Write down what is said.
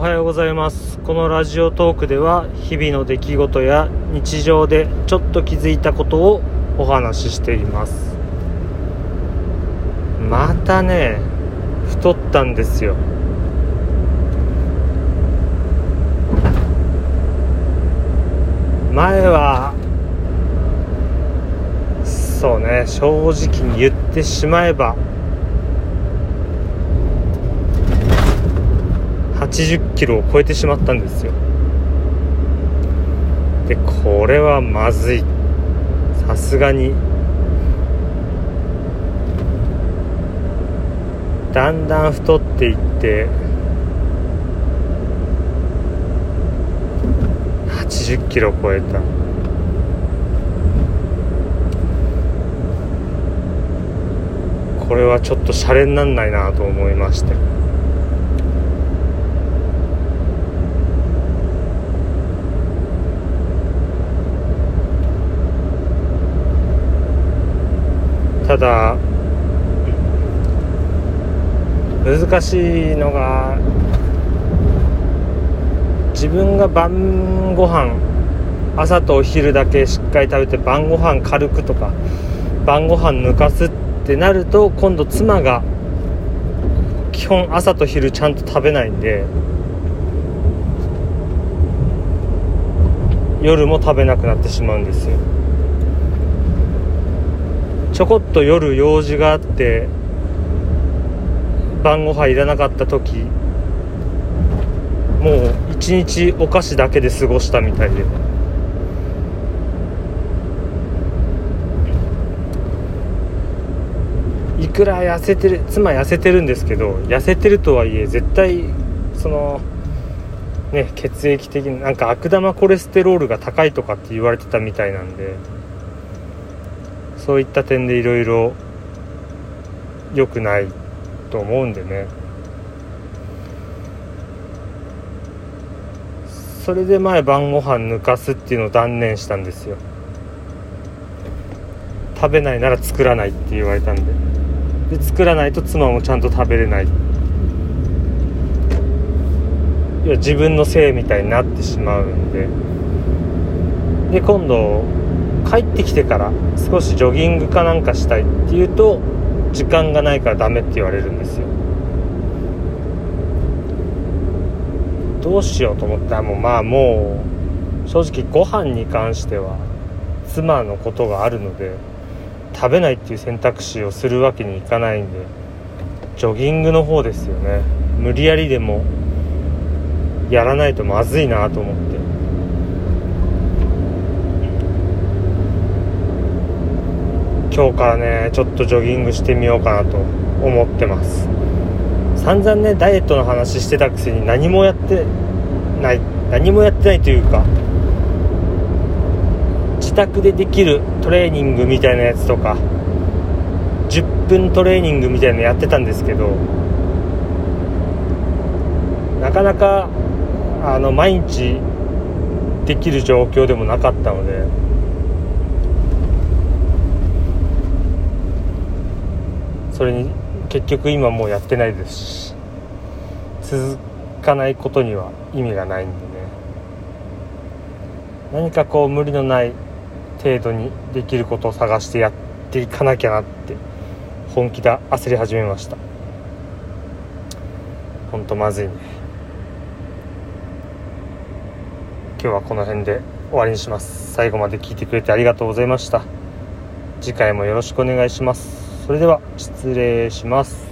おはようございます。このラジオトークでは日々の出来事や日常でちょっと気づいたことをお話ししています。またね、太ったんですよ。前はそうね、正直に言ってしまえば80キロを超えてしまったんですよ。で、これはまずい。さすがにだんだん太っていって80キロ超えた。これはちょっとシャレになんないなと思いまして、ただ難しいのが、自分が晩ご飯、朝とお昼だけしっかり食べて晩ご飯軽くとか晩ご飯抜かすってなると、今度妻が基本朝と昼ちゃんと食べないんで夜も食べなくなってしまうんですよ。ちょこっと夜用事があって晩ご飯いらなかった時、もう一日お菓子だけで過ごしたみたいで、いくら痩せてる、妻痩せてるんですけど、痩せてるとはいえ絶対そのね、血液的になんか悪玉コレステロールが高いとかって言われてたみたいなんで、そういった点でいろいろ良くないと思うんでね。それで前、晩ご飯抜かすっていうのを断念したんですよ。食べないなら作らないって言われたんで、作らないと妻もちゃんと食べれない、いや自分のせいみたいになってしまうんで、今度帰ってきてから少しジョギングかなんかしたいっていうと、時間がないからダメって言われるんですよ。どうしようと思ったら、もう正直ご飯に関しては妻のことがあるので、食べないっていう選択肢をするわけにいかないんで、ジョギングの方ですよね。無理やりでもやらないとまずいなと思って、今日からねちょっとジョギングしてみようかなと思ってます。散々ねダイエットの話してたくせに何もやってないというか、自宅でできるトレーニングみたいなやつとか10分トレーニングみたいなのやってたんですけど、なかなか毎日できる状況でもなかったので、それに結局今もうやってないですし、続かないことには意味がないんでね、何かこう無理のない程度にできることを探してやっていかなきゃなって本気で焦り始めました。ほんとまずいね。今日はこの辺で終わりにします。最後まで聞いてくれてありがとうございました。次回もよろしくお願いします。それでは失礼します。